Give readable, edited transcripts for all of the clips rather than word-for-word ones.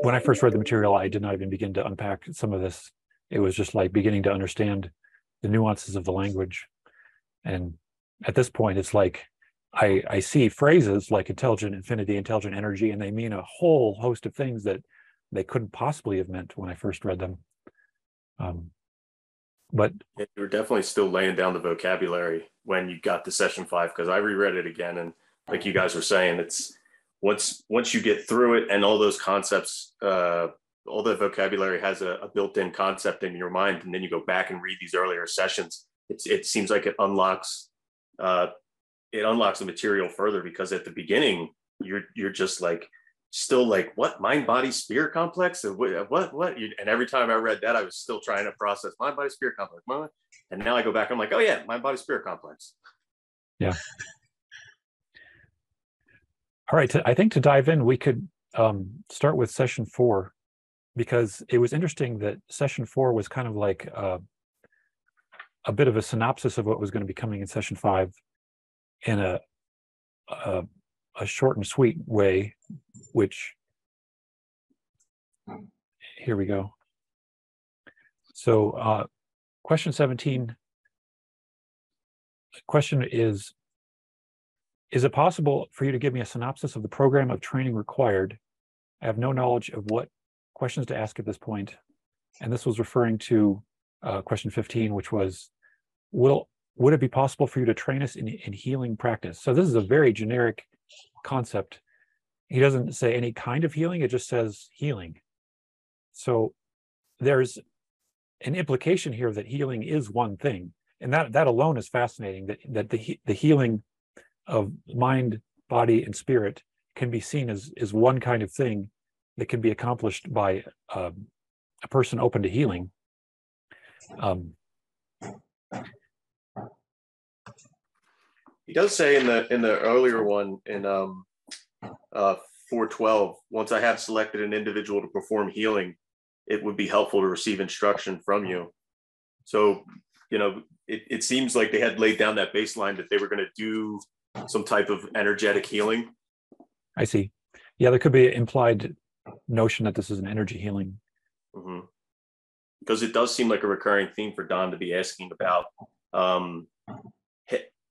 when I first read the material, I did not even begin to unpack some of this. It was just like beginning to understand the nuances of the language. And at this point, it's like I see phrases like intelligent infinity, intelligent energy, and they mean a whole host of things that they couldn't possibly have meant when I first read them. But you were definitely still laying down the vocabulary when you got to session 5, because I reread it again. And like you guys were saying, it's once you get through it and all those concepts, all the vocabulary has a built-in concept in your mind, and then you go back and read these earlier sessions, it seems like it unlocks the material further, because at the beginning you're just like still like, what, mind body spirit complex, what? And every time I read that, I was still trying to process mind body spirit complex, and now I go back, I'm like, oh yeah, mind body spirit complex. Yeah. All right, I think to dive in, we could start with session 4, because it was interesting that session 4 was kind of like a bit of a synopsis of what was going to be coming in session 5 in a short and sweet way, which, here we go. So question 17, the question is it possible for you to give me a synopsis of the program of training required? I have no knowledge of what questions to ask at this point. And this was referring to question 15, which was, would it be possible for you to train us in healing practice? So this is a very generic concept. He doesn't say any kind of healing, it just says healing. So there's an implication here that healing is one thing. And that alone is fascinating, that the healing of mind, body, and spirit can be seen as one kind of thing that can be accomplished by a person open to healing. He does say in the earlier one, in 412, once I have selected an individual to perform healing, it would be helpful to receive instruction from you. So, you know, it seems like they had laid down that baseline that they were going to do some type of energetic healing. I see. Yeah, there could be an implied notion that this is an energy healing. Mm-hmm. Because it does seem like a recurring theme for Don to be asking about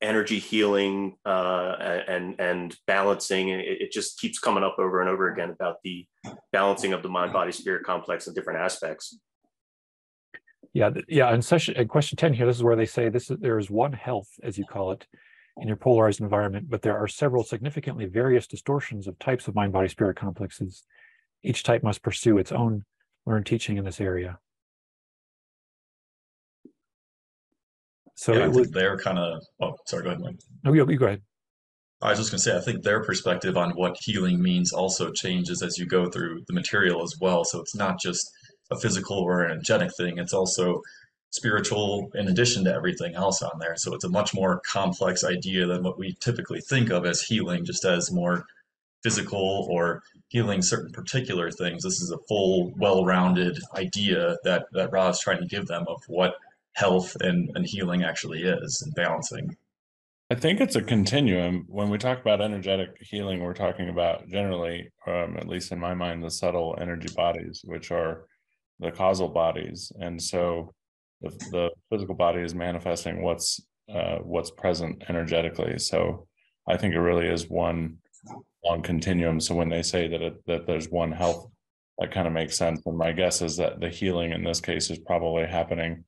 energy healing and balancing. It just keeps coming up over and over again about the balancing of the mind, body, spirit complex and different aspects. Yeah, yeah. And question 10 here, this is where they say there is one health, as you call it, in your polarized environment, but there are several significantly various distortions of types of mind, body, spirit complexes. Each type must pursue its own learned teaching in this area. So yeah, they're kind of, oh, sorry, go ahead, Mike. No, you go ahead. I was just going to say, I think their perspective on what healing means also changes as you go through the material as well. So it's not just a physical or energetic thing, it's also spiritual in addition to everything else on there. So it's a much more complex idea than what we typically think of as healing, just as more physical or healing certain particular things. This is a full, well-rounded idea that Ra is trying to give them of what health and healing actually is, and balancing. I think it's a continuum. When we talk about energetic healing, we're talking about generally, at least in my mind, the subtle energy bodies, which are the causal bodies. And so the physical body is manifesting what's present energetically. So I think it really is one long continuum. So when they say that there's one health, that kind of makes sense. And my guess is that the healing in this case is probably happening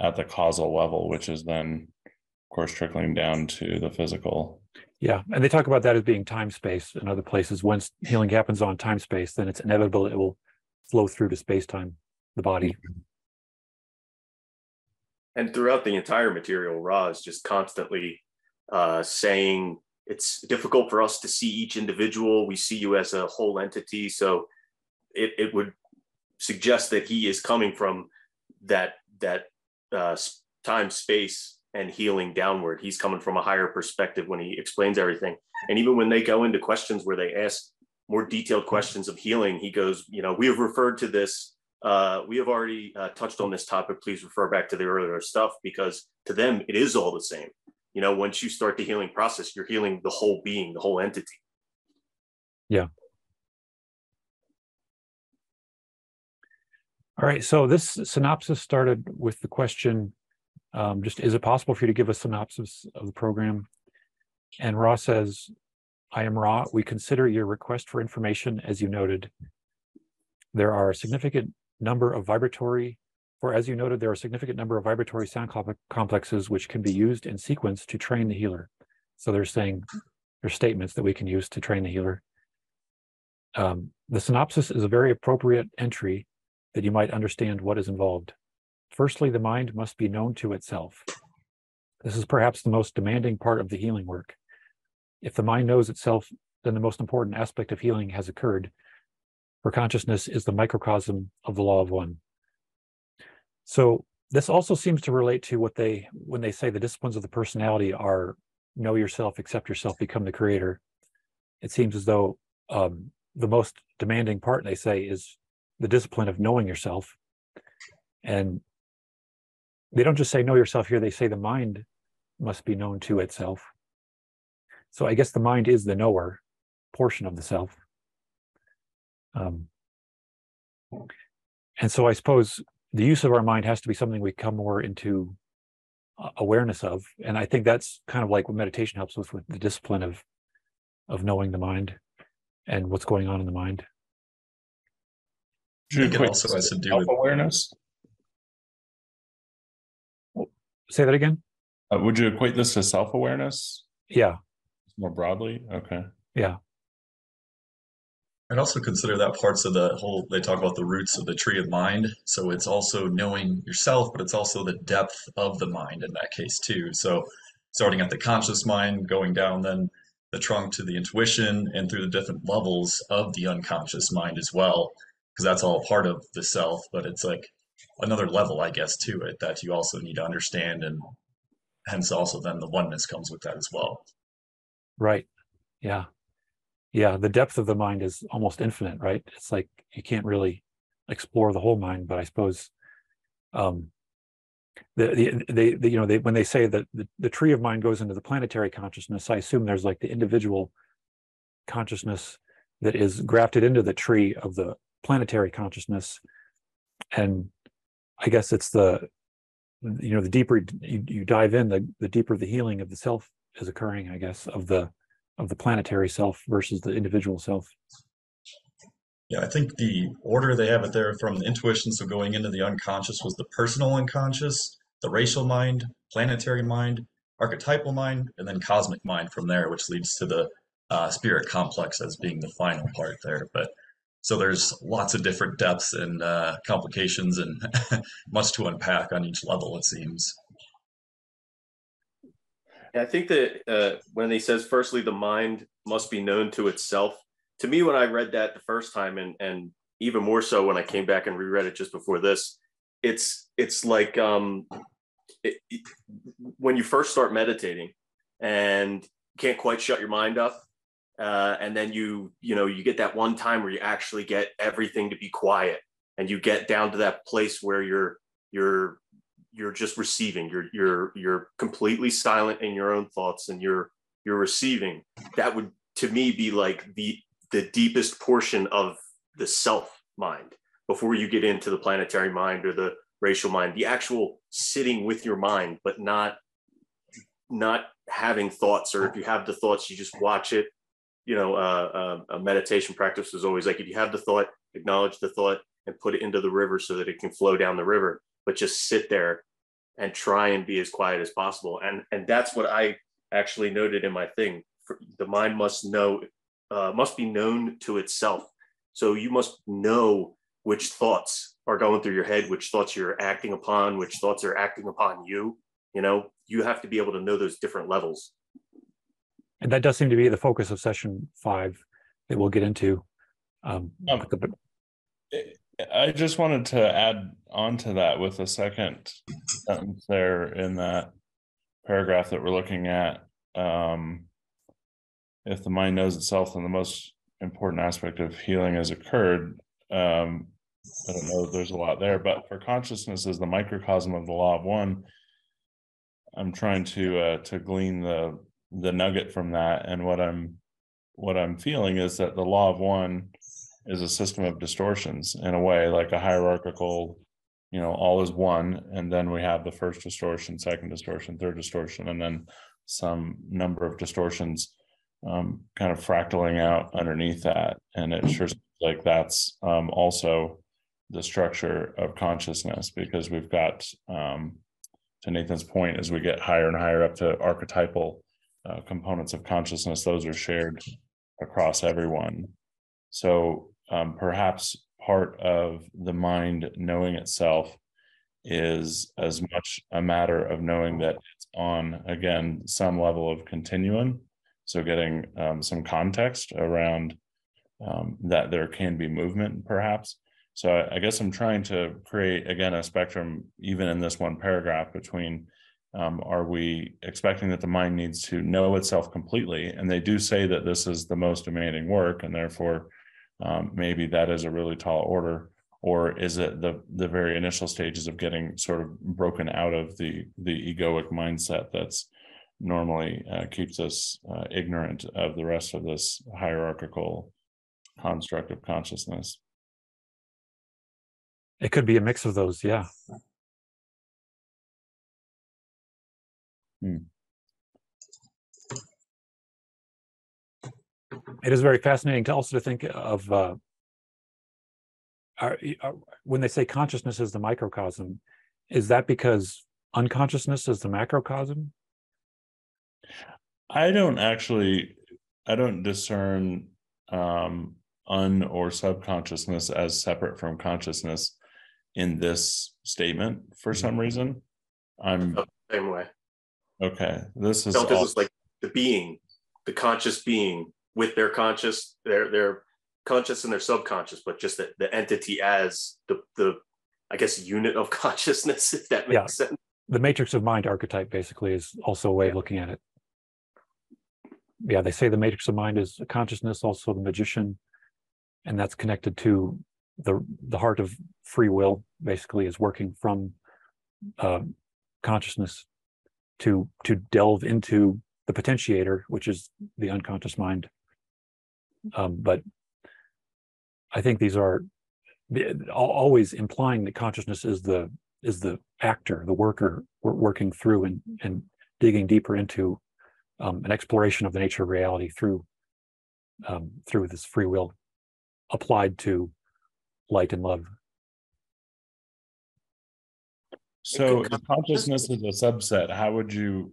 at the causal level, which is then, of course, trickling down to the physical. Yeah, and they talk about that as being time-space in other places. Once healing happens on time-space, then it's inevitable it will flow through to space-time, the body. Mm-hmm. And throughout the entire material, Ra is just constantly saying, it's difficult for us to see each individual. We see you as a whole entity. So it would suggest that he is coming from that time, space, and healing downward. He's coming from a higher perspective when he explains everything. And even when they go into questions where they ask more detailed questions of healing, he goes, you know, we have referred to this. We have already touched on this topic. Please refer back to the earlier stuff, because to them, it is all the same. You know, once you start the healing process, you're healing the whole being, the whole entity. Yeah. All right, so this synopsis started with the question, just is it possible for you to give a synopsis of the program? And Ra says, I am Ra. We consider your request for information as you noted. There are a significant number of vibratory, or as you noted, there are a significant number of vibratory sound complexes which can be used in sequence to train the healer. So they're saying there's statements that we can use to train the healer. The synopsis is a very appropriate entry that you might understand what is involved. Firstly, the mind must be known to itself. This is perhaps the most demanding part of the healing work. If the mind knows itself, then the most important aspect of healing has occurred, for consciousness is the microcosm of the Law of One. So this also seems to relate to what they, when they say the disciplines of the personality are know yourself, accept yourself, become the creator. It seems as though the most demanding part, they say, is the discipline of knowing yourself. And they don't just say know yourself here, they say the mind must be known to itself. So I guess the mind is the knower portion of the self. And so I suppose the use of our mind has to be something we come more into awareness of. And I think that's kind of like what meditation helps with the discipline of knowing the mind and what's going on in the mind. Do you equate self-awareness? Say that again? Would you equate this to self-awareness? Yeah. More broadly? Okay. Yeah. I'd also consider that parts of the whole, they talk about the roots of the tree of mind. So it's also knowing yourself, but it's also the depth of the mind in that case too. So starting at the conscious mind, going down then the trunk to the intuition and through the different levels of the unconscious mind as well, because that's all part of the self, but it's like another level, I guess, to it that you also need to understand. And hence also then the oneness comes with that as well. Right. Yeah. Yeah, the depth of the mind is almost infinite, right? It's like you can't really explore the whole mind, but I suppose when they say that the tree of mind goes into the planetary consciousness, I assume there's like the individual consciousness that is grafted into the tree of the planetary consciousness, and I guess it's the deeper you dive in, the deeper the healing of the self is occurring, I guess, of the planetary self versus the individual self. Yeah, I think the order they have it there from the intuition, so going into the unconscious was the personal unconscious, the racial mind, planetary mind, archetypal mind, and then cosmic mind from there, which leads to the spirit complex as being the final part there. But so there's lots of different depths and complications and much to unpack on each level, it seems. I think that when he says, firstly, the mind must be known to itself. To me, when I read that the first time, and even more so when I came back and reread it just before this, it's like when you first start meditating and can't quite shut your mind up, and then you get that one time where you actually get everything to be quiet, and you get down to that place where you're just receiving, you're completely silent in your own thoughts and you're receiving. That would, to me, be like the deepest portion of the self mind before you get into the planetary mind or the racial mind, the actual sitting with your mind, but not having thoughts, or if you have the thoughts, you just watch it. A meditation practice is always like, if you have the thought, acknowledge the thought and put it into the river so that it can flow down the river. But just sit there and try and be as quiet as possible. And that's what I actually noted in my thing. The mind must be known to itself. So you must know which thoughts are going through your head, which thoughts you're acting upon, which thoughts are acting upon you. You have to be able to know those different levels. And that does seem to be the focus of session 5 that we'll get into. I just wanted to add on to that with a second sentence there in that paragraph that we're looking at. If the mind knows itself, then the most important aspect of healing has occurred. I don't know, there's a lot there, but for consciousness is the microcosm of the Law of One. I'm trying to glean the nugget from that, and what I'm feeling is that the Law of One is a system of distortions in a way, like a hierarchical, you know, all is one. And then we have the first distortion, second distortion, third distortion, and then some number of distortions kind of fractaling out underneath that. And it sure seems like that's also the structure of consciousness, because we've got, to Nathan's point, as we get higher and higher up to archetypal components of consciousness, those are shared across everyone. So perhaps part of the mind knowing itself is as much a matter of knowing that it's on, again, some level of continuum. So getting some context around that there can be movement, perhaps. So I guess I'm trying to create, again, a spectrum, even in this one paragraph, between are we expecting that the mind needs to know itself completely? And they do say that this is the most demanding work, and therefore maybe that is a really tall order. Or is it the very initial stages of getting sort of broken out of the egoic mindset that's normally keeps us ignorant of the rest of this hierarchical construct of consciousness? It could be a mix of those, yeah. Hmm. It is very fascinating to also to think of when they say consciousness is the microcosm, is that because unconsciousness is the macrocosm? I don't discern un or subconsciousness as separate from consciousness in this statement for some reason. I'm the same way. Okay, this is like the being, the conscious being with their conscious, their conscious and their subconscious, but just the entity as the I guess unit of consciousness, if that makes sense. The matrix of mind archetype basically is also a way of looking at it. Yeah, they say the matrix of mind is consciousness, also the magician, and that's connected to the heart of free will, basically, is working from consciousness to delve into the potentiator, which is the unconscious mind. But I think these are always implying that consciousness is the actor, the worker, working through and digging deeper into an exploration of the nature of reality through this free will applied to light and love. So if consciousness is a subset, how would you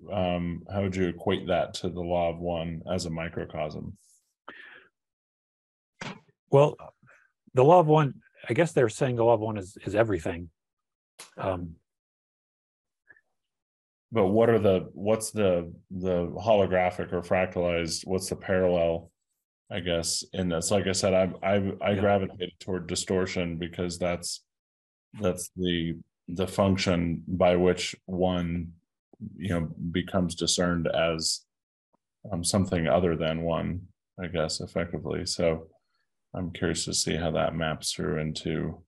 equate that to the law of one as a microcosm? Well, the law of one, I guess they're saying the law of one is everything. But what's the holographic or fractalized, what's the parallel, I guess, in this? Like I said, I gravitated toward distortion because that's the function by which one, you know, becomes discerned as something other than one, I guess, effectively. So I'm curious to see how that maps through into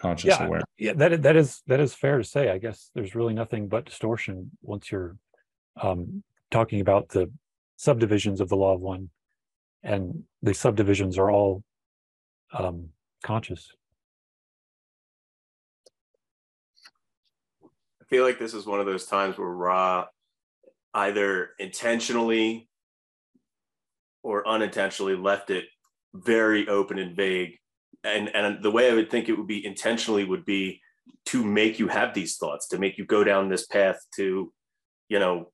conscious awareness. Yeah, that is fair to say. I guess there's really nothing but distortion once you're talking about the subdivisions of the law of one, and the subdivisions are all conscious. I feel like this is one of those times where Ra either intentionally or unintentionally left it very open and vague. And the way I would think it would be intentionally would be to make you have these thoughts, to make you go down this path, to, you know,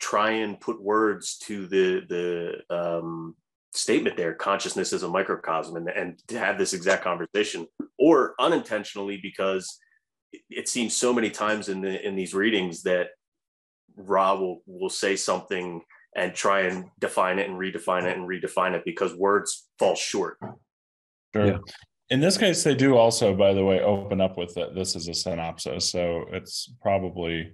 try and put words to the statement there, consciousness is a microcosm, and to have this exact conversation, or unintentionally because it seems so many times in these readings that Ra will say something and try and define it and redefine it and redefine it because words fall short. Sure. Yeah. In this case, they do also, by the way, open up with that this is a synopsis. So it's probably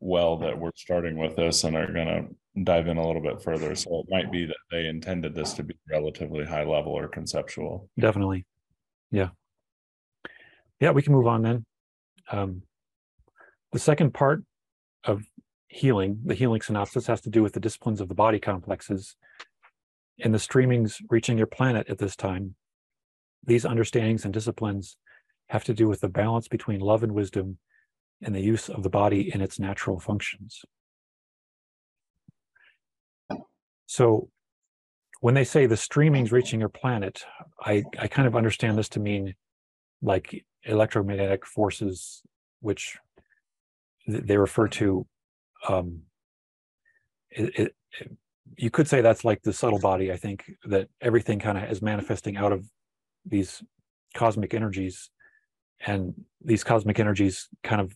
well that we're starting with this and are going to dive in a little bit further. So it might be that they intended this to be relatively high level or conceptual. Definitely. Yeah. Yeah, we can move on then. The second part of healing, the healing synopsis, has to do with the disciplines of the body complexes and the streamings reaching your planet at this time. These understandings and disciplines have to do with the balance between love and wisdom and the use of the body in its natural functions. So when they say the streamings reaching your planet, I kind of understand this to mean like electromagnetic forces, which they refer to. You could say that's like the subtle body, I think, that everything kind of is manifesting out of these cosmic energies, and these cosmic energies kind of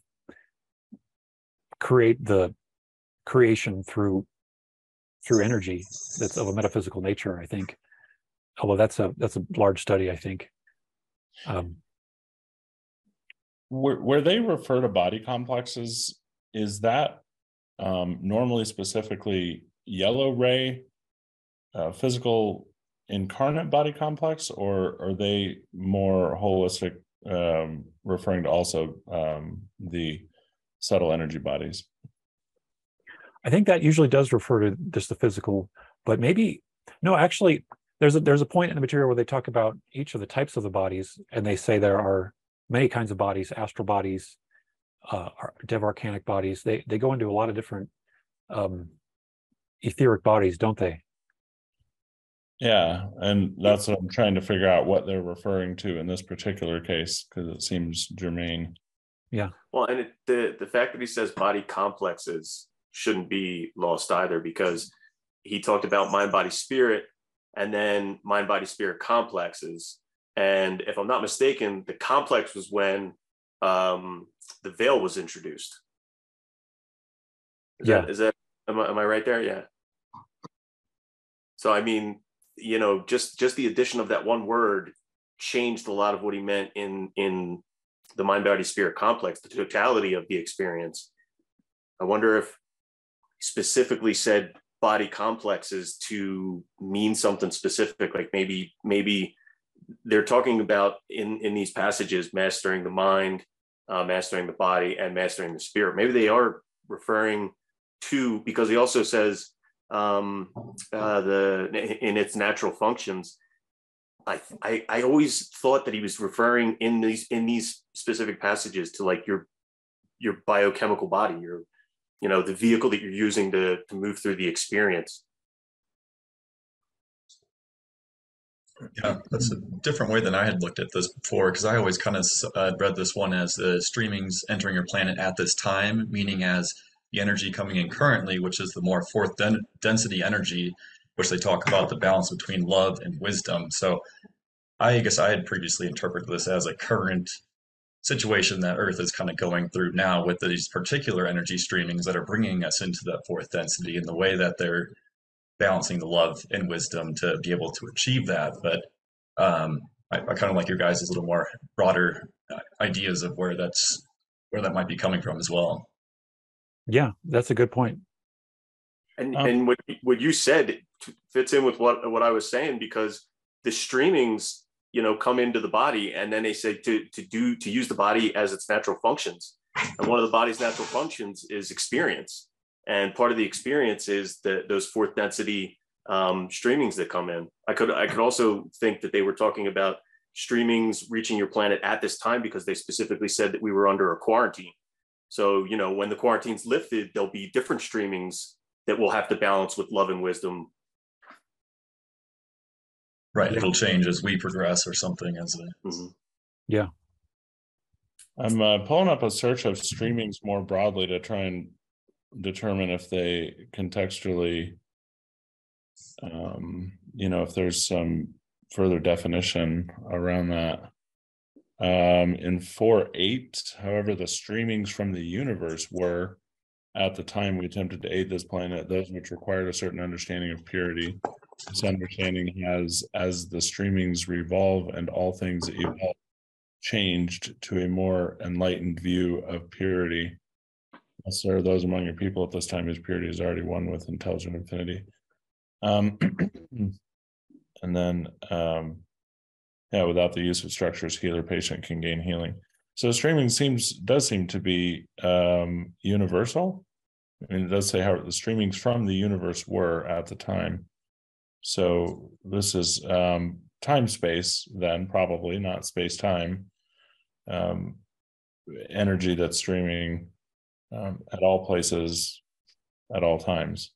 create the creation through energy that's of a metaphysical nature, I think. Although that's a large study, I think. Where they refer to body complexes, is that normally specifically yellow ray physical incarnate body complex, or are they more holistic, referring to also the subtle energy bodies? I think that usually does refer to just the physical, but maybe no. Actually, there's a point in the material where they talk about each of the types of the bodies, and they say there are many kinds of bodies: astral bodies, devarkanic bodies. They go into a lot of different etheric bodies, don't they? Yeah, and that's what I'm trying to figure out, what they're referring to in this particular case, because it seems germane. Yeah. Well, and the fact that he says body complexes shouldn't be lost either, because he talked about mind, body, spirit, and then mind, body, spirit complexes. And if I'm not mistaken, the complex was when the veil was introduced. Am I right there? Yeah. So I mean, you know, just the addition of that one word changed a lot of what he meant in the mind, body, spirit complex, the totality of the experience. I wonder if specifically said body complexes to mean something specific, like maybe they're talking about in these passages mastering the mind, mastering the body, and mastering the spirit. Maybe they are referring to, because he also says in its natural functions. I always thought that he was referring in these specific passages to like your biochemical body, the vehicle that you're using to move through the experience. Yeah, that's a different way than I had looked at this before, because I always kind of read this one as the streamings entering your planet at this time, meaning as the energy coming in currently, which is the more fourth density energy, which they talk about the balance between love and wisdom. So I guess I had previously interpreted this as a current situation that Earth is kind of going through now with these particular energy streamings that are bringing us into that fourth density, and the way that they're balancing the love and wisdom to be able to achieve that. But I kind of like your guys' little more broader ideas of where that might be coming from as well. Yeah, that's a good point. And what you said fits in with what I was saying, because the streamings, you know, come into the body, and then they say to use the body as its natural functions. And one of the body's natural functions is experience. And part of the experience is those fourth density streamings that come in. I could also think that they were talking about streamings reaching your planet at this time, because they specifically said that we were under a quarantine. So, you know, when the quarantine's lifted, there'll be different streamings that we'll have to balance with love and wisdom. Right, it'll change as we progress or something. Yeah. I'm pulling up a search of streamings more broadly to try and determine if they contextually, if there's some further definition around that. In 4.8, however, the streamings from the universe were, at the time we attempted to aid this planet, those which required a certain understanding of purity. This understanding has, as the streamings revolve and all things evolve, changed to a more enlightened view of purity. Blessed are those among your people at this time whose purity is already one with intelligent infinity. And then, without the use of structures, healer patient can gain healing. So streaming does seem to be universal. I mean, it does say how the streamings from the universe were at the time. So this is time-space then, probably, not space-time, energy that's streaming at all places, at all times.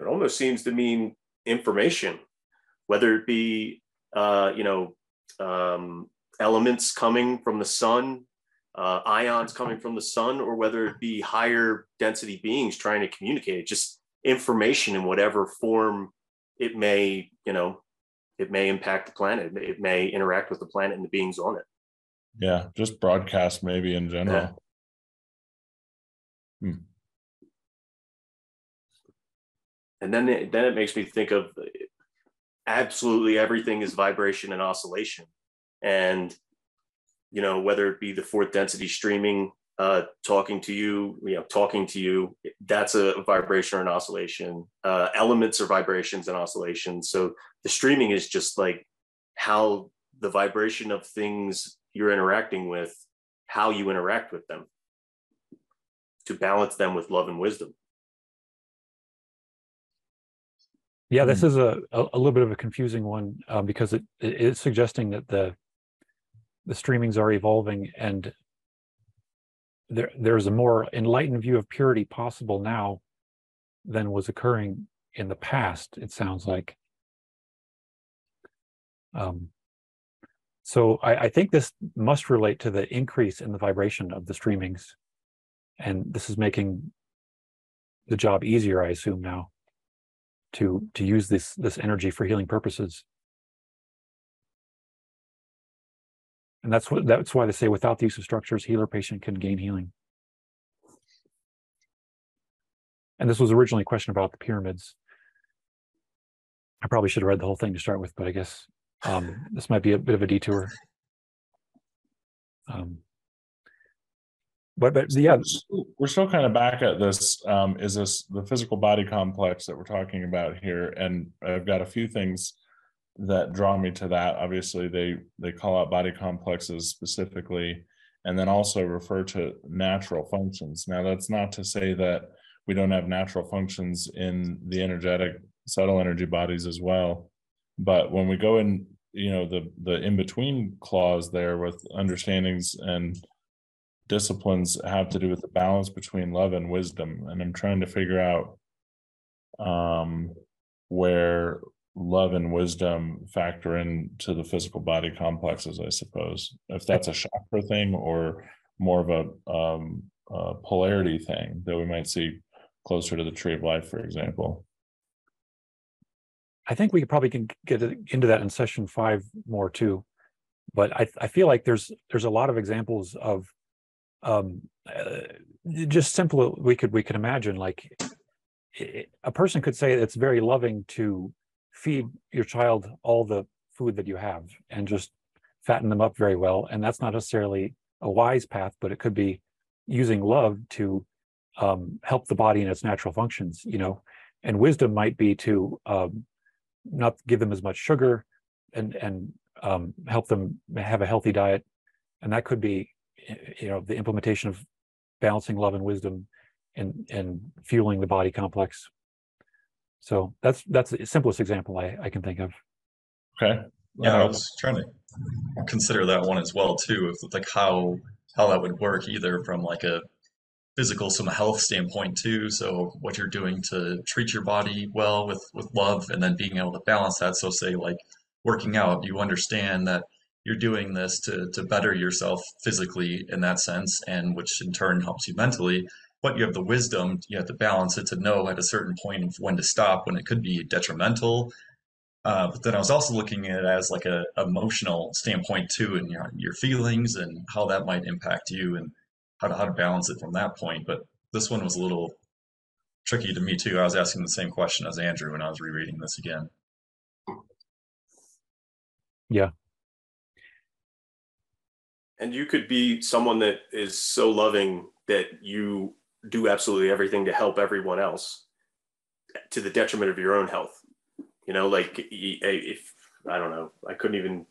It almost seems to mean information, whether it be, elements coming from the sun, ions coming from the sun, or whether it be higher density beings trying to communicate, just information in whatever form it may, it may impact the planet. It may interact with the planet and the beings on it. Yeah. Just broadcast maybe in general. Yeah. Hmm. And then it makes me think of absolutely everything is vibration and oscillation. And, whether it be the fourth density streaming, talking to you, that's a vibration or an oscillation. Elements are vibrations and oscillations. So the streaming is just like how the vibration of things you're interacting with, how you interact with them, to balance them with love and wisdom. Yeah, this is a little bit of a confusing one, because it is suggesting that the streamings are evolving, and there's a more enlightened view of purity possible now than was occurring in the past, it sounds like. So I think this must relate to the increase in the vibration of the streamings, and this is making the job easier, I assume, now, to use this energy for healing purposes. And that's why they say, without the use of structures, healer patient can gain healing. And this was originally a question about the pyramids. I probably should have read the whole thing to start with, but I guess this might be a bit of a detour. But yeah, we're still kind of back at this. Is this the physical body complex that we're talking about here? And I've got a few things that draw me to that. Obviously, they call out body complexes specifically, and then also refer to natural functions. Now, that's not to say that we don't have natural functions in the energetic, subtle energy bodies as well. But when we go in, the in-between clause there with understandings and disciplines have to do with the balance between love and wisdom, and I'm trying to figure out where love and wisdom factor into the physical body complexes, I suppose, if that's a chakra thing or more of a polarity thing that we might see closer to the Tree of Life, for example. I think we probably can get into that in session 5 more too, but I feel like there's a lot of examples of just simple, we could imagine, like a person could say it's very loving to feed your child all the food that you have and just fatten them up very well, and that's not necessarily a wise path, but it could be using love to help the body in its natural functions, and wisdom might be to not give them as much sugar and help them have a healthy diet, and that could be the implementation of balancing love and wisdom and fueling the body complex. So that's the simplest example I can think of. Okay. Yeah, I was trying to consider that one as well too, of like how that would work, either from like a physical, some health standpoint too. So what you're doing to treat your body well with love, and then being able to balance that. So say like working out, you understand that you're doing this to better yourself physically in that sense, and which in turn helps you mentally, but you have the wisdom, you have to balance it to know at a certain point of when to stop, when it could be detrimental. But then I was also looking at it as like a emotional standpoint too, and your feelings and how that might impact you and how to balance it from that point. But this one was a little tricky to me too. I was asking the same question as Andrew when I was rereading this again. Yeah. And you could be someone that is so loving that you do absolutely everything to help everyone else to the detriment of your own health. Like if, I don't know, I couldn't even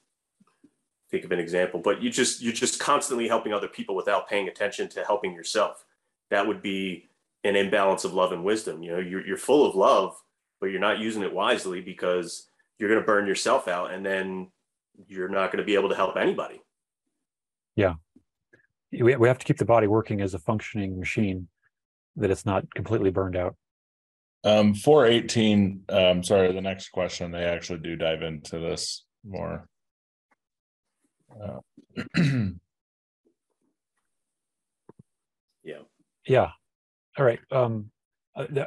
think of an example, but you're just constantly helping other people without paying attention to helping yourself. That would be an imbalance of love and wisdom. You're full of love, but you're not using it wisely because you're going to burn yourself out, and then you're not going to be able to help anybody. Yeah. We have to keep the body working as a functioning machine, that it's not completely burned out. 418, sorry, the next question, they actually do dive into this more. Yeah. Yeah. All right.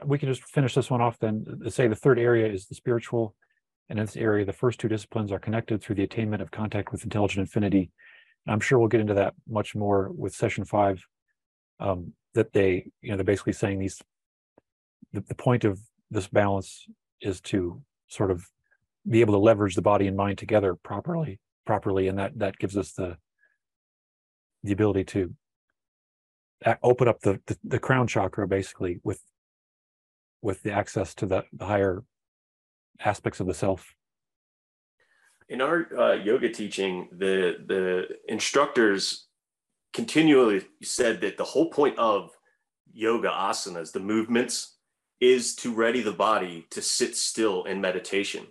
We can just finish this one off then. Let's say the third area is the spiritual. And in this area, the first two disciplines are connected through the attainment of contact with intelligent infinity. And I'm sure we'll get into that much more with session 5, that they, you know, they're basically saying these, the point of this balance is to sort of be able to leverage the body and mind together properly. And that gives us the ability to open up the crown chakra, basically, with the access to the higher aspects of the self. In our yoga teaching, the instructors continually said that the whole point of yoga asanas, the movements, is to ready the body to sit still in meditation.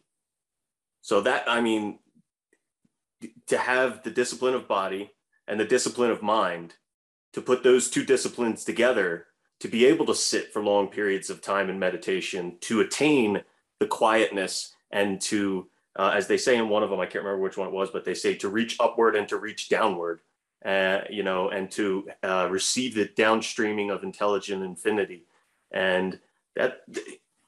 So that, I mean, to have the discipline of body and the discipline of mind, to put those two disciplines together, to be able to sit for long periods of time in meditation, to attain the quietness, and to, as they say in one of them, I can't remember which one it was, but they say to reach upward and to reach downward, you know, and to receive the downstreaming of intelligent infinity. And that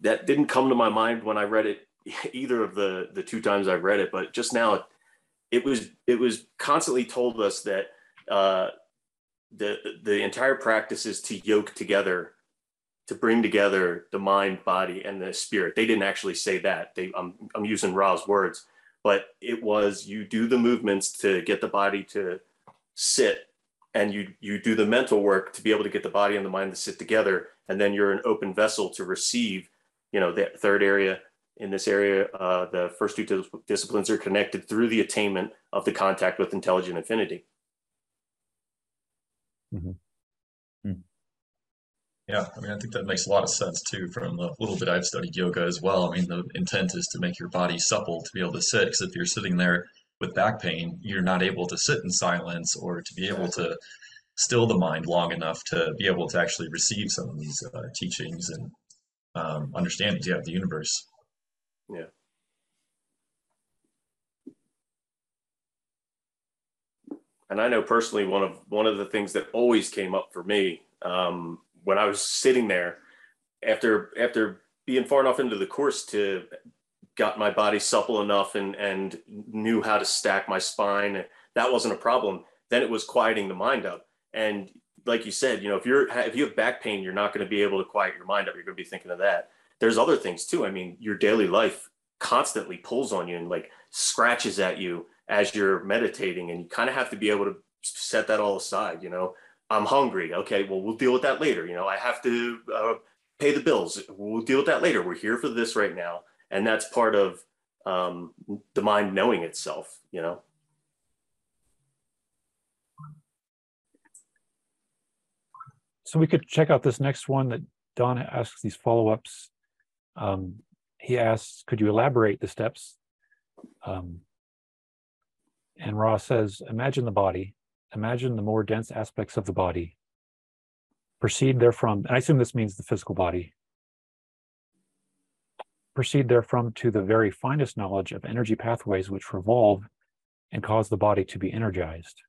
didn't come to my mind when I read it, either of the two times I've read it, but just now it was constantly told us that the entire practice is to yoke together, to bring together the mind, body, and the spirit. They didn't actually say that. I'm using Ra's words, but it was, you do the movements to get the body to sit, and you do the mental work to be able to get the body and the mind to sit together. And then you're an open vessel to receive, you know, the third area. In this area, the first two disciplines are connected through the attainment of the contact with intelligent infinity. Mm-hmm. Yeah, I mean, I think that makes a lot of sense too. From the little bit I've studied yoga as well, I mean, the intent is to make your body supple to be able to sit. Because if you're sitting there with back pain, you're not able to sit in silence or to be able to still the mind long enough to be able to actually receive some of these teachings and understandings of the universe. Yeah. And I know personally, one of the things that always came up for me when I was sitting there after being far enough into the course to got my body supple enough and knew how to stack my spine, that wasn't a problem. Then it was quieting the mind up. And like you said, you know, if you have back pain, you're not going to be able to quiet your mind up. You're going to be thinking of that. There's other things too. I mean, your daily life constantly pulls on you and like scratches at you as you're meditating, and you kind of have to be able to set that all aside. You know, I'm hungry. Okay, well, we'll deal with that later. You know, I have to pay the bills. We'll deal with that later. We're here for this right now. And that's part of the mind knowing itself, you know? So we could check out this next one that Don asks, these follow-ups. He asks, could you elaborate the steps? And Ra says, imagine the body, imagine the more dense aspects of the body, proceed therefrom, and I assume this means the physical body, proceed therefrom to the very finest knowledge of energy pathways which revolve and cause the body to be energized.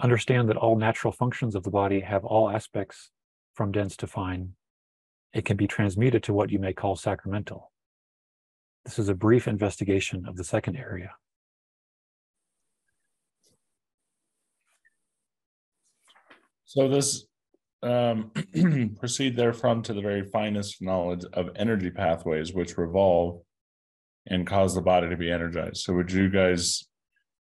Understand that all natural functions of the body have all aspects from dense to fine. It can be transmuted to what you may call sacramental. This is a brief investigation of the second area. So this, proceed therefrom to the very finest knowledge of energy pathways which revolve and cause the body to be energized. So would you guys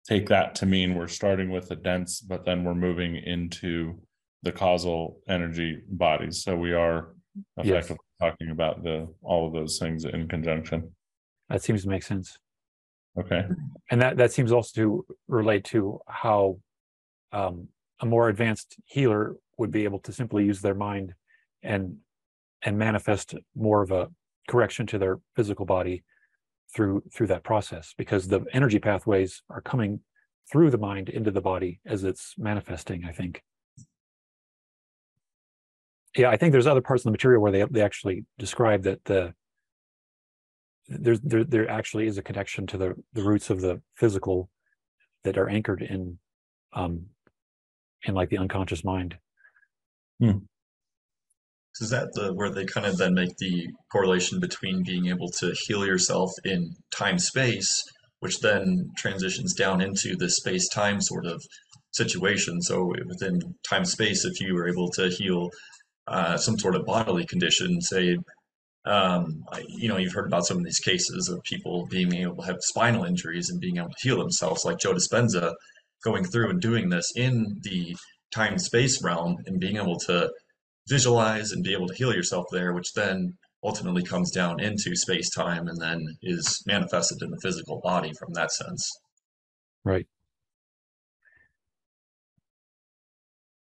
take that to mean we're starting with the dense, but then we're moving into the causal energy bodies? So we are effectively talking about all of those things in conjunction. That seems to make sense. Okay. And that seems also to relate to how a more advanced healer would be able to simply use their mind and manifest more of a correction to their physical body through that process, because the energy pathways are coming through the mind into the body as it's manifesting, I think. Yeah, I think there's other parts of the material where they actually describe that there actually is a connection to the roots of the physical that are anchored in like the unconscious mind. Hmm. So is that where they kind of then make the correlation between being able to heal yourself in time-space, which then transitions down into the space-time sort of situation? So within time-space, if you were able to heal some sort of bodily condition, say, you know, you've heard about some of these cases of people being able to have spinal injuries and being able to heal themselves, like Joe Dispenza going through and doing this in the time-space realm and being able to visualize and be able to heal yourself there, which then ultimately comes down into space-time and then is manifested in the physical body from that sense. Right.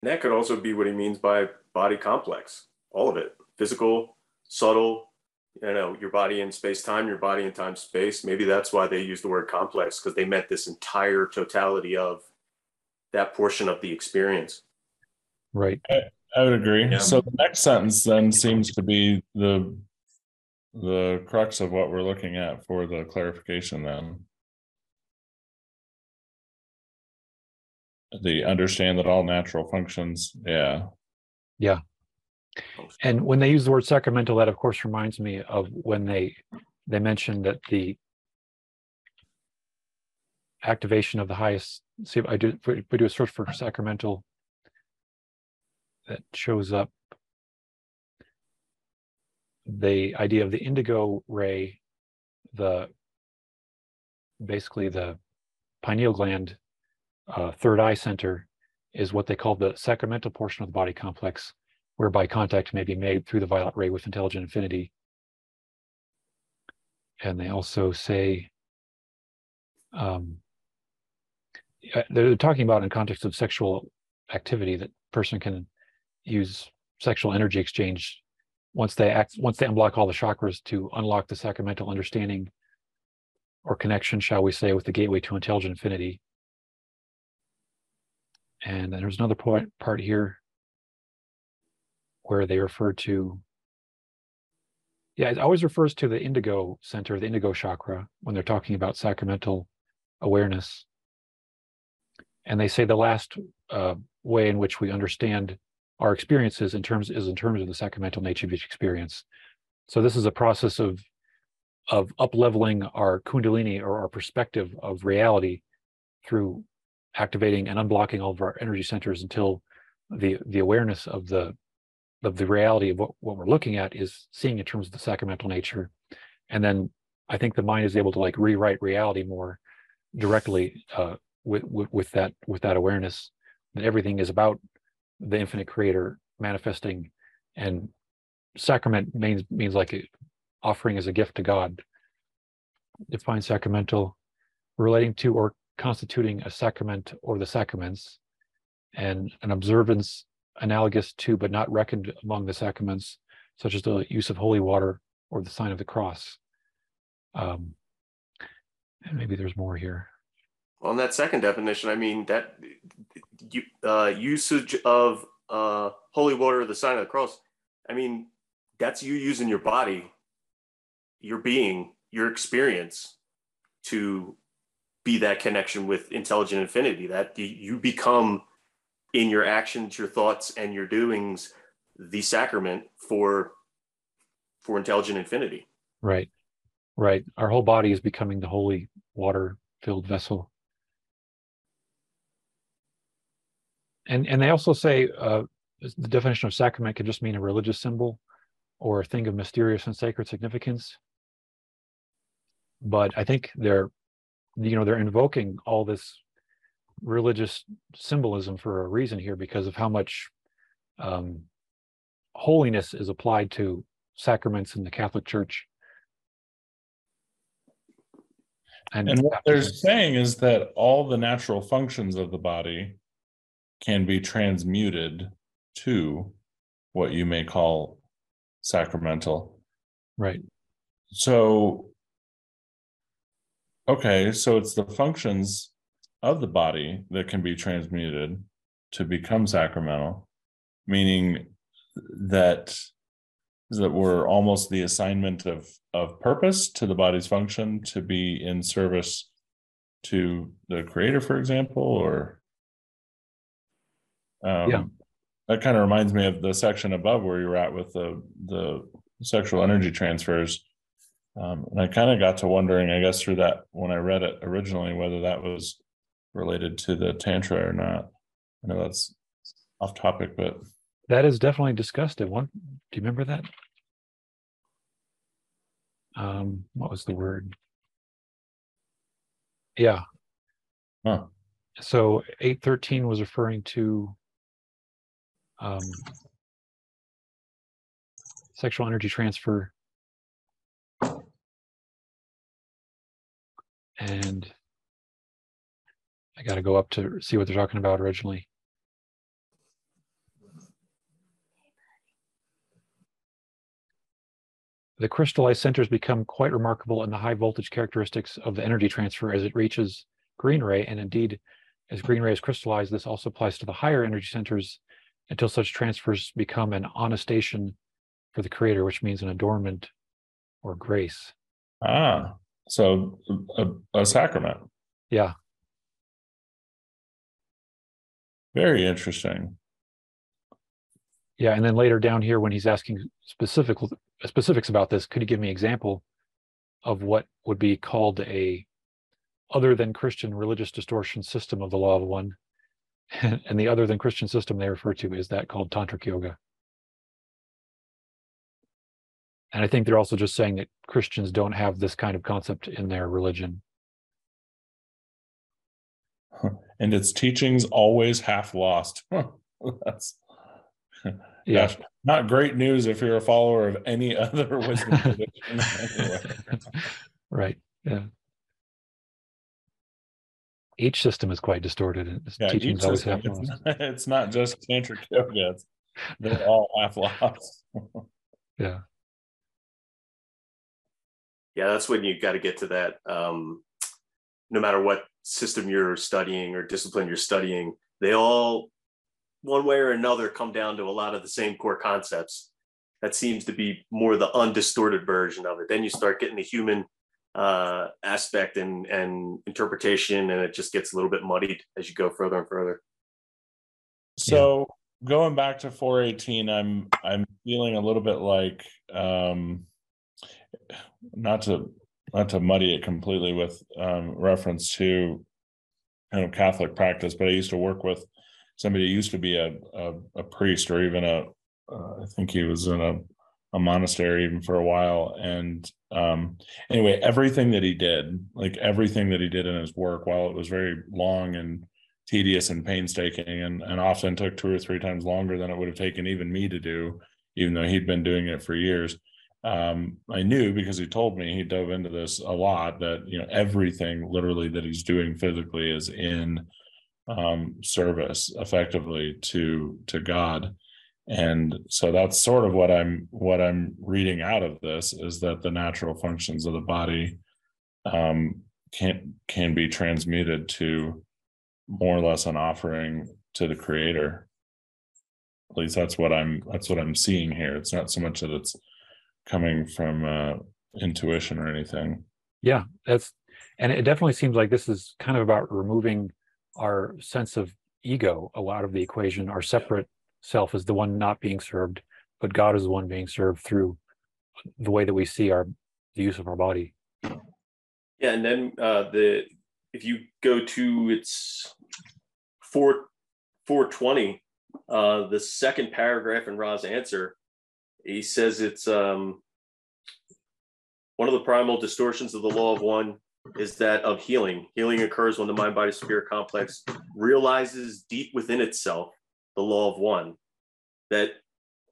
And that could also be what he means by body complex, all of it, physical, subtle, you know, your body in space-time, your body in time-space. Maybe that's why they use the word complex, because they meant this entire totality of that portion of the experience. Right. I would agree. Yeah. So the next sentence then seems to be the crux of what we're looking at for the clarification then. The understand that all natural functions. Yeah. Yeah. And when they use the word sacramental, that of course reminds me of when they mentioned that the activation of the highest, see if I do a search for sacramental, that shows up the idea of the indigo ray, basically the pineal gland, third eye center, is what they call the sacramental portion of the body complex, whereby contact may be made through the violet ray with intelligent infinity. And they also say, they're talking about in context of sexual activity that person can use sexual energy exchange once they unblock all the chakras to unlock the sacramental understanding or connection, shall we say, with the gateway to intelligent infinity. And then there's another part here where they refer to, yeah, it always refers to the indigo center, the indigo chakra, when they're talking about sacramental awareness. And they say the last way in which we understand our experiences is in terms of the sacramental nature of each experience. So this is a process of up-leveling our kundalini, or our perspective of reality, through activating and unblocking all of our energy centers until the awareness of the reality of what we're looking at is seeing in terms of the sacramental nature. And then I think the mind is able to like rewrite reality more directly with that awareness that everything is about the infinite creator manifesting, and sacrament means like offering as a gift to God. Define sacramental, relating to or constituting a sacrament or the sacraments, and an observance analogous to but not reckoned among the sacraments, such as the use of holy water or the sign of the cross. And maybe there's more here. On that second definition, I mean, that usage of holy water or the sign of the cross, I mean, that's you using your body, your being, your experience to be that connection with intelligent infinity, that you become in your actions, your thoughts, and your doings, the sacrament for intelligent infinity. Right, right. Our whole body is becoming the holy water-filled vessel. And they also say the definition of sacrament can just mean a religious symbol or a thing of mysterious and sacred significance. But I think they're invoking all this religious symbolism for a reason here, because of how much holiness is applied to sacraments in the Catholic Church. And what they're saying is that all the natural functions of the body can be transmuted to what you may call sacramental. Right. So, okay, so it's the functions of the body that can be transmuted to become sacramental, meaning that we're almost the assignment of purpose to the body's function to be in service to the creator, for example, or yeah. That kind of reminds me of the section above where you're at with the sexual energy transfers. And I kind of got to wondering, I guess, through that when I read it originally, whether that was related to the Tantra or not. I know that's off topic, but that is definitely discussed at one. Do you remember that? What was the word? Yeah. Huh. So 813 was referring to sexual energy transfer. And I got to go up to see what they're talking about originally. The crystallized centers become quite remarkable in the high voltage characteristics of the energy transfer as it reaches green ray, and indeed, as green ray is crystallized, this also applies to the higher energy centers until such transfers become an onestation for the creator, which means an adornment or grace. Ah, so a sacrament. Yeah. Very interesting. Yeah, and then later down here, when he's asking specifics about this, could you give me an example of what would be called a other than Christian religious distortion system of the Law of One? And the other than Christian system they refer to is that called Tantric Yoga. And I think they're also just saying that Christians don't have this kind of concept in their religion. And its teachings always half lost. That's... Yeah, gosh, not great news if you're a follower of any other wisdom tradition. Right. Yeah. Each system is quite distorted. It's not just Tantric Yoga. They're all half lost. Yeah. Yeah, that's when you got to get to that. No matter what system you're studying or discipline you're studying, they all, one way or another, come down to a lot of the same core concepts. That seems to be more the undistorted version of it. Then you start getting the human aspect and interpretation, and it just gets a little bit muddied as you go further and further. So yeah. Going back to 418, I'm feeling a little bit like not to muddy it completely with reference to kind of Catholic practice, but I used to work with somebody who used to be a priest, or even I think he was in a monastery even for a while. And anyway, everything that he did in his work, while it was very long and tedious and painstaking and often took 2 or 3 times longer than it would have taken even me to do, even though he'd been doing it for years, I knew, because he told me, he dove into this a lot, that, you know, everything literally that he's doing physically is in service effectively to God. And so that's sort of what I'm reading out of this, is that the natural functions of the body can be transmuted to more or less an offering to the creator. At least that's what I'm seeing here. It's not so much that it's coming from intuition or anything. Yeah, and it definitely seems like this is kind of about removing our sense of ego a lot of the equation. Our separate self is the one not being served, but God is the one being served through the way that we see the use of our body. Yeah, and then if you go to its 420, the second paragraph in Ra's answer, he says it's one of the primal distortions of the Law of One is that of healing. Healing occurs when the mind-body-spirit complex realizes deep within itself the Law of One. That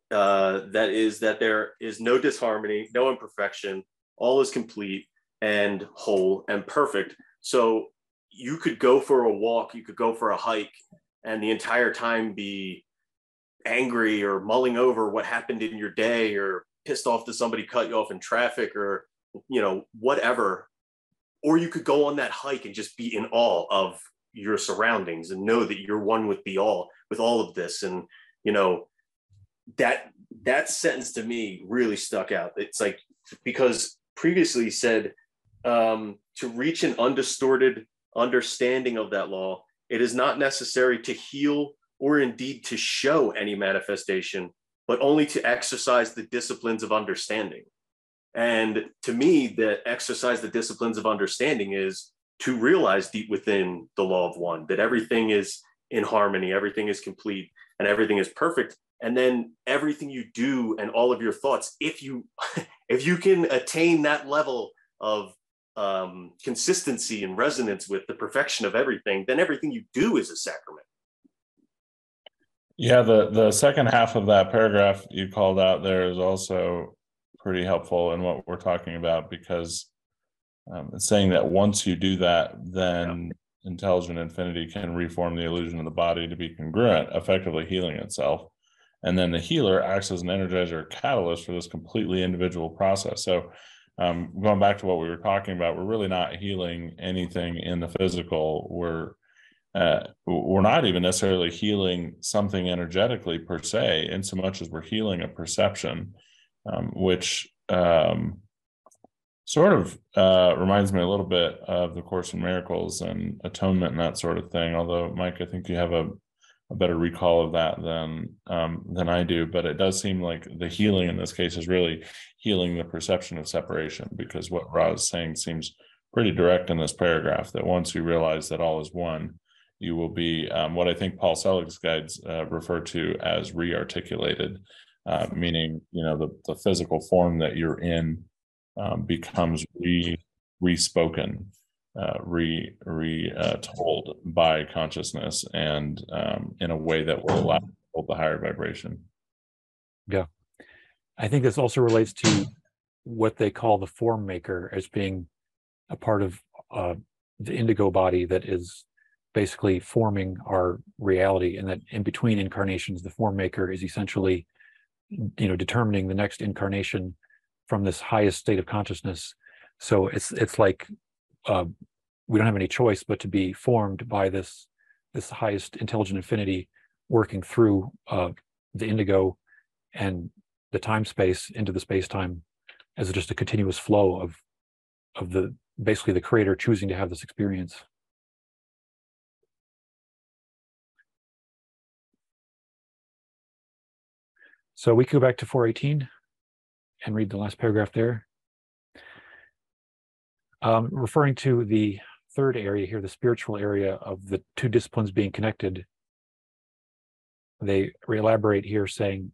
is that there is no disharmony, no imperfection. All is complete and whole and perfect. So you could go for a walk, you could go for a hike, and the entire time be angry or mulling over what happened in your day, or pissed off that somebody cut you off in traffic, or you know, whatever, or you could go on that hike and just be in awe of your surroundings and know that you're one with the all, with all of this. And, you know, that sentence to me really stuck out. It's like, because previously said, to reach an undistorted understanding of that law, it is not necessary to heal or indeed to show any manifestation, but only to exercise the disciplines of understanding. And to me, the exercise the disciplines of understanding is to realize deep within the law of one, that everything is in harmony, everything is complete, and everything is perfect. And then everything you do and all of your thoughts, if you can attain that level of consistency and resonance with the perfection of everything, then everything you do is a sacrament. Yeah, the second half of that paragraph you called out there is also pretty helpful in what we're talking about, because it's saying that once you do that, then intelligent infinity can reform the illusion of the body to be congruent, effectively healing itself. And then the healer acts as an energizer catalyst for this completely individual process. So going back to what we were talking about, we're really not healing anything in the physical. We're not even necessarily healing something energetically per se, in so much as we're healing a perception, which sort of reminds me a little bit of the Course in Miracles and atonement and that sort of thing. Although, Mike, I think you have a better recall of that than I do, but it does seem like the healing in this case is really healing the perception of separation, because what Ra is saying seems pretty direct in this paragraph, that once you realize that all is one, you will be what I think Paul Selig's guides refer to as rearticulated, meaning, you know, the physical form that you're in becomes re-spoken. Told by consciousness, and in a way that will allow to hold the higher vibration. Yeah, I think this also relates to what they call the form maker as being a part of the indigo body that is basically forming our reality, and that in between incarnations, the form maker is essentially, you know, determining the next incarnation from this highest state of consciousness. So it's like, we don't have any choice but to be formed by this highest intelligent infinity working through the indigo and the time space into the space time as just a continuous flow of the basically the creator choosing to have this experience. So we can go back to 418 and read the last paragraph there. Referring to the third area here, the spiritual area of the two disciplines being connected, they re-elaborate here saying,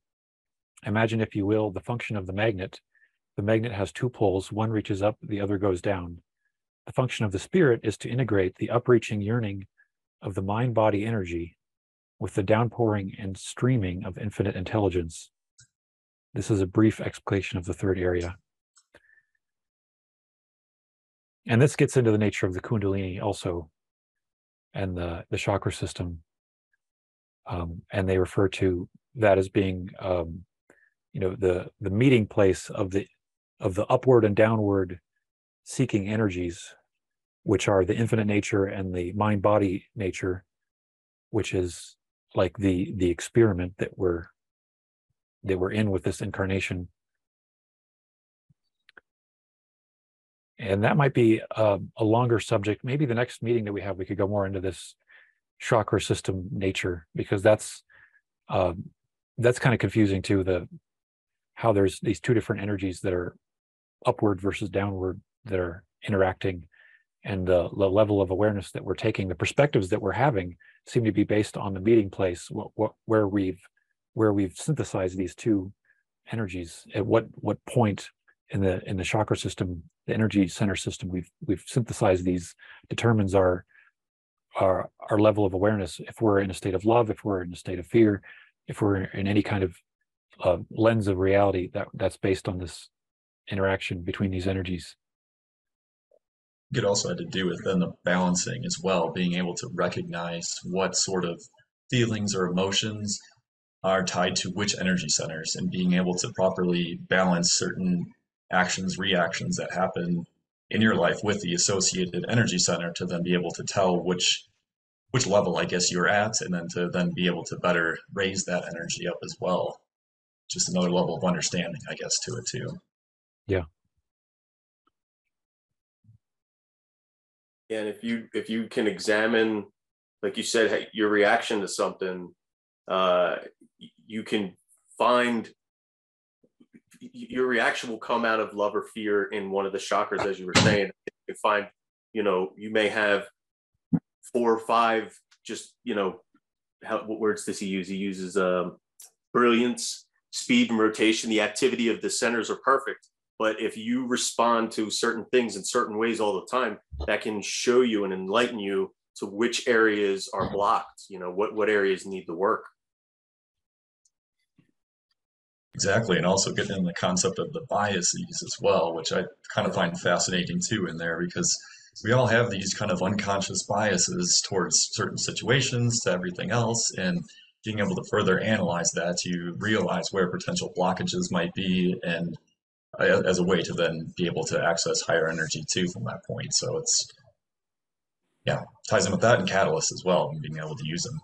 imagine, if you will, the function of the magnet. The magnet has two poles, one reaches up, the other goes down. The function of the spirit is to integrate the upreaching yearning of the mind-body energy with the downpouring and streaming of infinite intelligence. This is a brief explication of the third area. And this gets into the nature of the Kundalini also, and the chakra system. And they refer to that as being, you know, the meeting place of the upward and downward seeking energies, which are the infinite nature and the mind-body nature, which is like the experiment that we're in with this incarnation. And that might be a longer subject. Maybe the next meeting that we have, we could go more into this chakra system nature, because that's kind of confusing too, how there's these two different energies that are upward versus downward that are interacting, and the level of awareness that we're taking, the perspectives that we're having seem to be based on the meeting place, where we've synthesized these two energies, at what point in the chakra system, the energy center system, we've synthesized these, determines our level of awareness. If we're in a state of love, if we're in a state of fear, if we're in any kind of lens of reality, that's based on this interaction between these energies. It also had to do with then the balancing as well, being able to recognize what sort of feelings or emotions are tied to which energy centers, and being able to properly balance certain actions, reactions that happen in your life with the associated energy center to then be able to tell which level, I guess, you're at, and then to then be able to better raise that energy up as well. Just another level of understanding, I guess, to it too. Yeah. And if you can examine, like you said, your reaction to something, you can find your reaction will come out of love or fear in one of the chakras, as you were saying. You find, you may have 4 or 5, just, what words does he use? He uses brilliance, speed, and rotation. The activity of the centers are perfect. But if you respond to certain things in certain ways all the time, that can show you and enlighten you to which areas are blocked, what areas need the work. Exactly. And also getting in the concept of the biases as well, which I kind of find fascinating too in there, because we all have these kind of unconscious biases towards certain situations, to everything else. And being able to further analyze that, you realize where potential blockages might be, and as a way to then be able to access higher energy too from that point. So it's, yeah, ties in with that and catalyst as well, and being able to use them.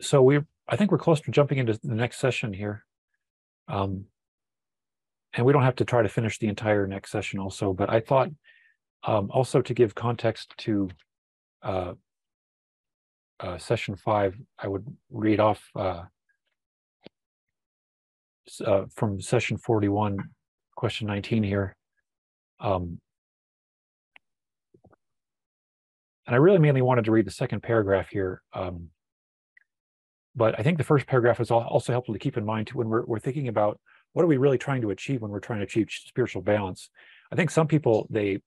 So I think we're close to jumping into the next session here. And we don't have to try to finish the entire next session also, but I thought also to give context to session 5, I would read off from session 41, question 19 here. And I really mainly wanted to read the second paragraph here. But I think the first paragraph is also helpful to keep in mind when we're thinking about what are we really trying to achieve when we're trying to achieve spiritual balance. I think some people, they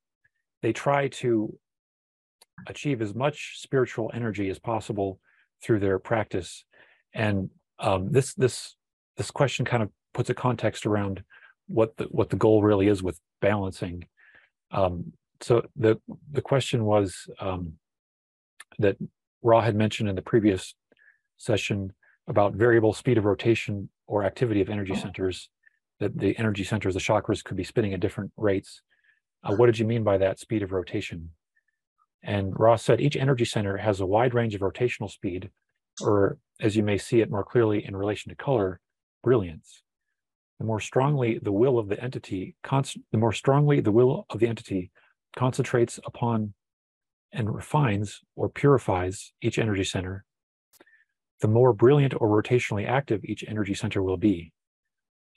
try to achieve as much spiritual energy as possible through their practice, and this question kind of puts a context around what the goal really is with balancing. So the question was that Ra had mentioned in the previous session about variable speed of rotation or activity of energy centers, that the energy centers, the chakras, could be spinning at different rates. What did you mean by that speed of rotation? And Ross said, each energy center has a wide range of rotational speed, or as you may see it more clearly in relation to color, brilliance. The more strongly the will of the entity, concentrates upon and refines or purifies each energy center, the more brilliant or rotationally active each energy center will be.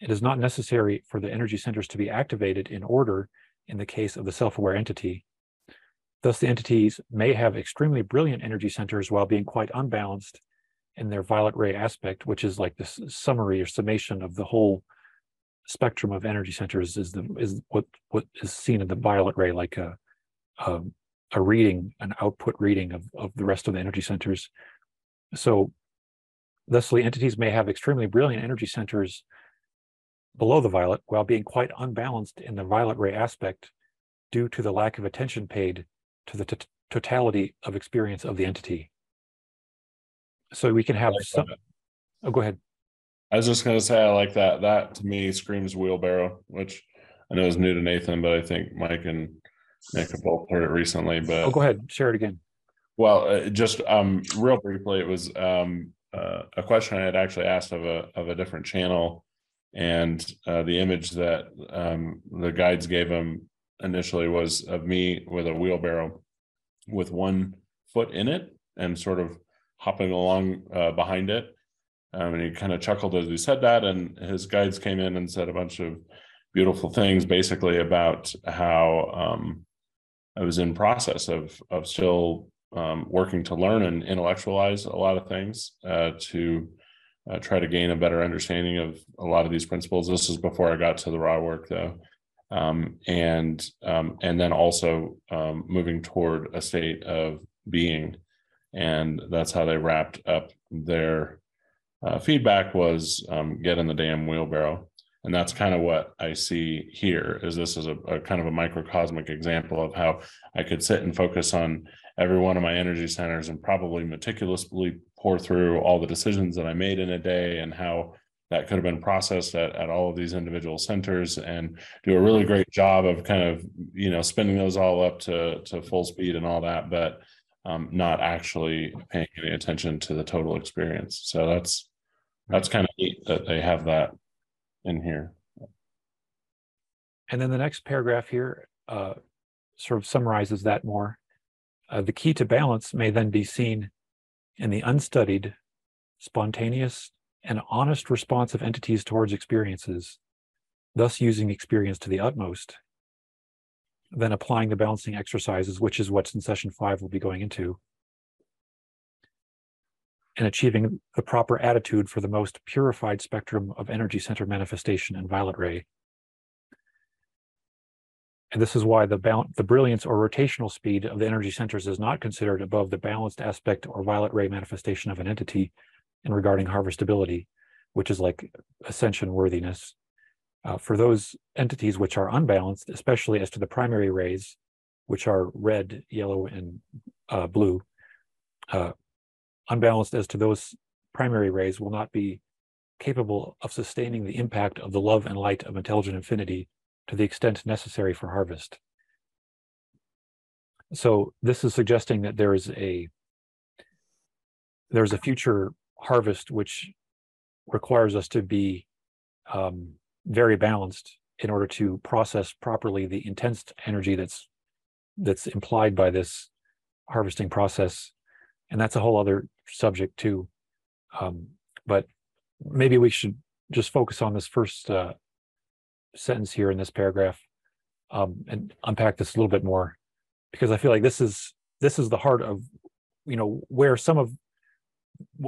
It is not necessary for the energy centers to be activated in order in the case of the self-aware entity. Thus, the entities may have extremely brilliant energy centers while being quite unbalanced in their violet ray aspect, which is like this summary or summation of the whole spectrum of energy centers, is what is seen in the violet ray, like a reading, an output reading of the rest of the energy centers. So, thusly, entities may have extremely brilliant energy centers below the violet while being quite unbalanced in the violet ray aspect due to the lack of attention paid to the totality of experience of the entity. So we can have some... Oh, go ahead. I was just going to say, I like that. That to me screams wheelbarrow, which I know is new to Nathan, but I think Mike and Nick have both heard it recently. But... Oh, go ahead. Share it again. Well, just real briefly, it was a question I had actually asked of a different channel, and the image that the guides gave him initially was of me with a wheelbarrow with one foot in it and sort of hopping along behind it, and he kind of chuckled as we said that, and his guides came in and said a bunch of beautiful things basically about how I was in process of still working to learn and intellectualize a lot of things to try to gain a better understanding of a lot of these principles. This is before I got to the raw work though. And then also moving toward a state of being, and that's how they wrapped up their feedback was get in the damn wheelbarrow. And that's kind of what I see here, is this is a kind of a microcosmic example of how I could sit and focus on every one of my energy centers and probably meticulously pour through all the decisions that I made in a day and how that could have been processed at all of these individual centers, and do a really great job of kind of, you know, spinning those all up to full speed and all that, but not actually paying any attention to the total experience. So that's kind of neat that they have that in here. And then the next paragraph here sort of summarizes that more. The key to balance may then be seen in the unstudied, spontaneous, and honest response of entities towards experiences, thus using experience to the utmost, then applying the balancing exercises, which is what's in session 5 we'll be going into, and achieving the proper attitude for the most purified spectrum of energy center manifestation and violet ray. And this is why the brilliance or rotational speed of the energy centers is not considered above the balanced aspect or violet ray manifestation of an entity, and regarding harvestability, which is like ascension worthiness. For those entities which are unbalanced, especially as to the primary rays, which are red, yellow, and blue, unbalanced as to those primary rays will not be capable of sustaining the impact of the love and light of intelligent infinity to the extent necessary for harvest. So this is suggesting that there is a future harvest which requires us to be very balanced in order to process properly the intense energy that's implied by this harvesting process. And that's a whole other subject too. But maybe we should just focus on this first sentence here in this paragraph and unpack this a little bit more, because I feel like this is the heart of, you know, where some of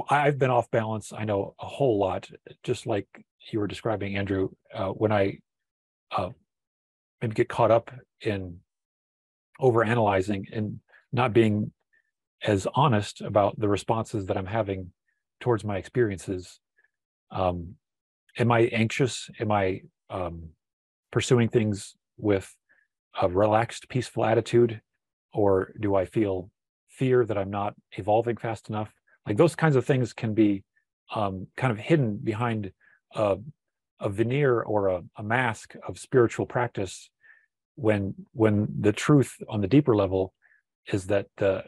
I've been off balance, I know, a whole lot, just like you were describing, Andrew, when I maybe get caught up in overanalyzing and not being as honest about the responses that I'm having towards my experiences. Am I anxious? Am I pursuing things with a relaxed, peaceful attitude? Or do I feel fear that I'm not evolving fast enough? Like those kinds of things can be kind of hidden behind a veneer or a mask of spiritual practice, when the truth on the deeper level is that the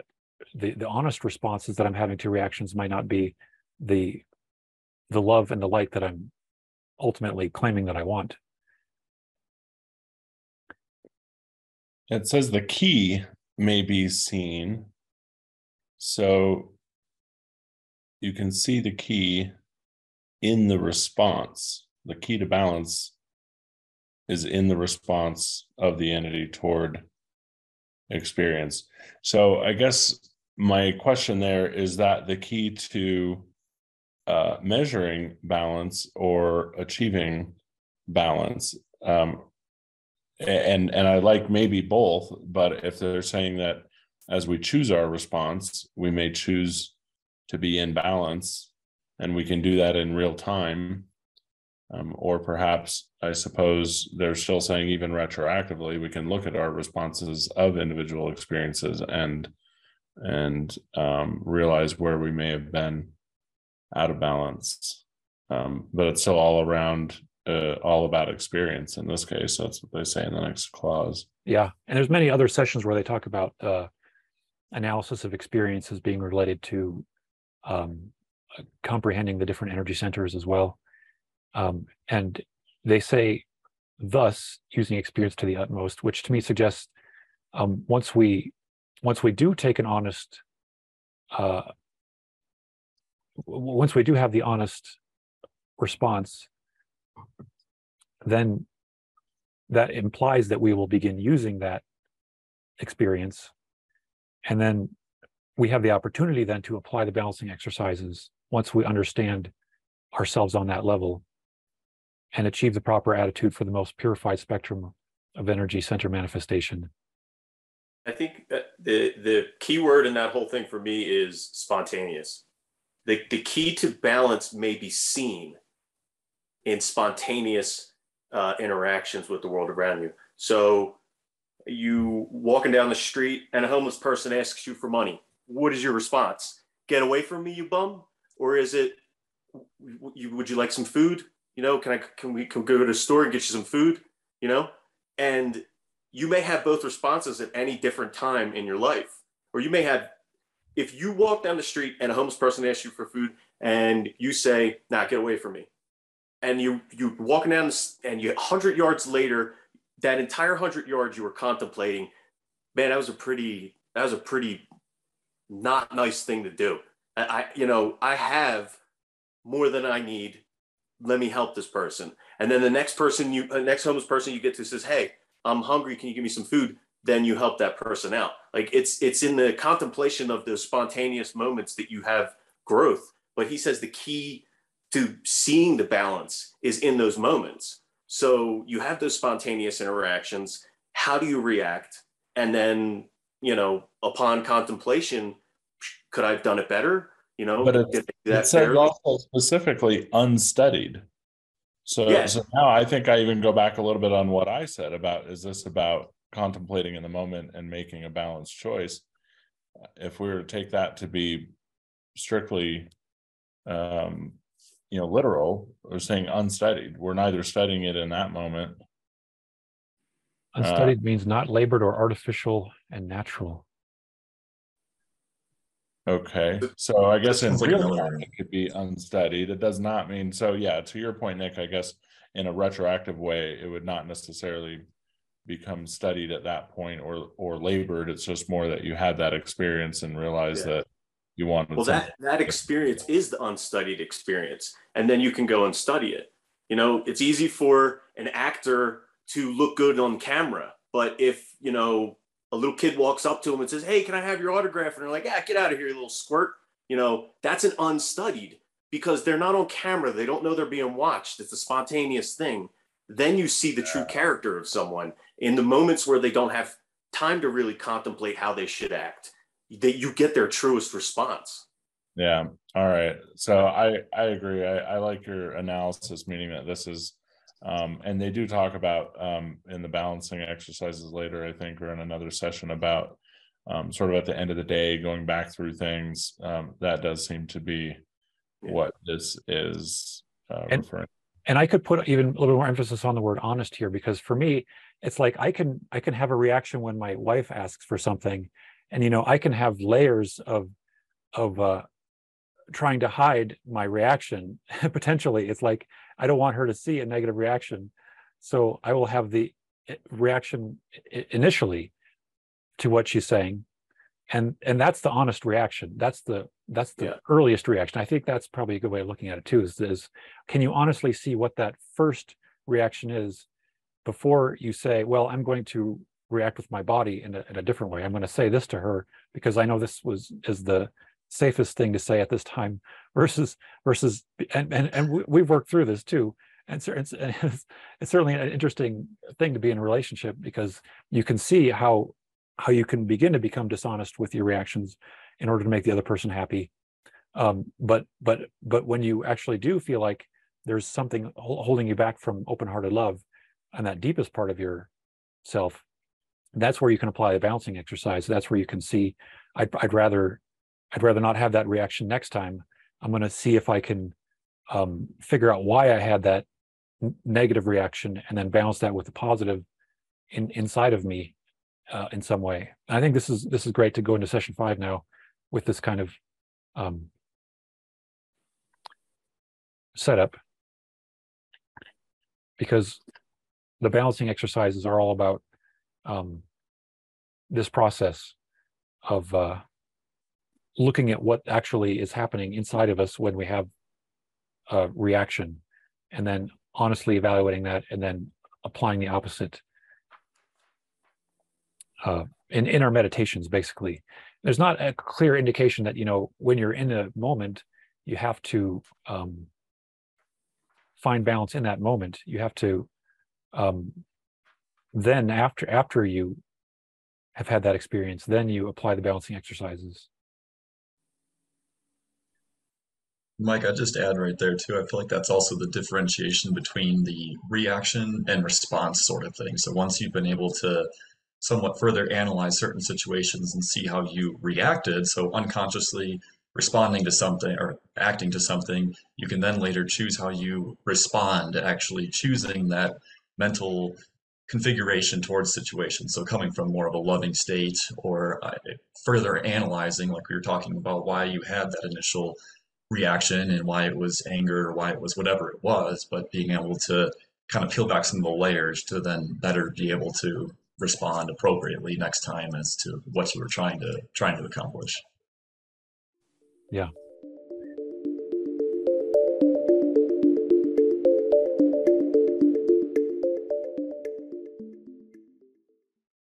honest responses that I'm having to reactions might not be the love and the light that I'm ultimately claiming that I want. It says the key may be seen. So you can see the key in the response. The key to balance is in the response of the entity toward experience. So I guess my question there is that the key to measuring balance or achieving balance, and I like maybe both, but if they're saying that as we choose our response, we may choose to be in balance, and we can do that in real time, or perhaps, I suppose, they're still saying even retroactively, we can look at our responses of individual experiences and realize where we may have been out of balance. But it's still all about experience in this case. That's what they say in the next clause. Yeah, and there's many other sessions where they talk about analysis of experiences being related to comprehending the different energy centers as well. And they say, thus using experience to the utmost, which to me suggests once we do have the honest response, then that implies that we will begin using that experience. And then we have the opportunity then to apply the balancing exercises once we understand ourselves on that level and achieve the proper attitude for the most purified spectrum of energy center manifestation. I think the key word in that whole thing for me is spontaneous. The key to balance may be seen in spontaneous interactions with the world around you. So you walking down the street and a homeless person asks you for money. What is your response? Get away from me, you bum? Or is it, would you like some food? You know, can we go to the store and get you some food? You know, and you may have both responses at any different time in your life. Or you may have, if you walk down the street and a homeless person asks you for food and you say, nah, get away from me. And you walking down and you 100 yards later, that entire 100 yards you were contemplating, man, that was a pretty not nice thing to do. I have more than I need. Let me help this person. And then the next homeless person you get to says, hey, I'm hungry. Can you give me some food? Then you help that person out. Like it's in the contemplation of those spontaneous moments that you have growth. But he says the key to seeing the balance is in those moments. So you have those spontaneous interactions. How do you react? And then, you know, upon contemplation, could I have done it better? You know, but it says also specifically unstudied. So, yeah. So now I think I even go back a little bit on what I said about, is this about contemplating in the moment and making a balanced choice? If we were to take that to be strictly, literal, we're saying unstudied. We're neither studying it in that moment. Unstudied means not labored or artificial and natural. Okay, so I guess in real time it could be unstudied. It does not mean, so yeah, to your point, Nick, I guess in a retroactive way, it would not necessarily become studied at that point or labored. It's just more that you had that experience and realized that you wanted. Well, that experience is the unstudied experience, and then you can go and study it. You know, it's easy for an actor to look good on camera, but if, you know, a little kid walks up to him and says, hey, can I have your autograph? And they're like, yeah, get out of here, you little squirt. You know, that's an unstudied, because they're not on camera. They don't know they're being watched. It's a spontaneous thing. Then you see the true character of someone in the moments where they don't have time to really contemplate how they should act, that you get their truest response. Yeah. All right. So I agree. I like your analysis, meaning that this is, and they do talk about in the balancing exercises later, I think, or in another session about sort of at the end of the day, going back through things. That does seem to be what this is referring to. And I could put even a little bit more emphasis on the word honest here, because for me, it's like I can have a reaction when my wife asks for something, and, you know, I can have layers of trying to hide my reaction. Potentially, it's like, I don't want her to see a negative reaction. So I will have the reaction initially to what she's saying. And that's the honest reaction. That's the earliest reaction. I think that's probably a good way of looking at it too, is can you honestly see what that first reaction is before you say, well, I'm going to react with my body in a different way. I'm going to say this to her because I know this is the safest thing to say at this time versus and we've worked through this too, and it's certainly an interesting thing to be in a relationship, because you can see how you can begin to become dishonest with your reactions in order to make the other person happy, but when you actually do feel like there's something holding you back from open-hearted love and that deepest part of your self, that's where you can apply the balancing exercise. That's where you can see, I'd rather not have that reaction next time. I'm going to see if I can figure out why I had that negative reaction, and then balance that with the positive inside of me in some way. And I think this is great to go into session 5 now with this kind of setup, because the balancing exercises are all about this process of looking at what actually is happening inside of us when we have a reaction, and then honestly evaluating that, and then applying the opposite in our meditations. Basically, there's not a clear indication that, you know, when you're in a moment, you have to find balance in that moment. You have to then after you have had that experience, then you apply the balancing exercises. Mike, I'd just add right there too, I feel like that's also the differentiation between the reaction and response sort of thing. So once you've been able to somewhat further analyze certain situations and see how you reacted. So unconsciously responding to something or acting to something, you can then later choose how you respond, actually choosing that mental configuration towards situations. So coming from more of a loving state, or further analyzing, like we were talking about, why you had that initial reaction and why it was anger, why it was whatever it was, but being able to kind of peel back some of the layers to then better be able to respond appropriately next time as to what you were trying to accomplish. Yeah,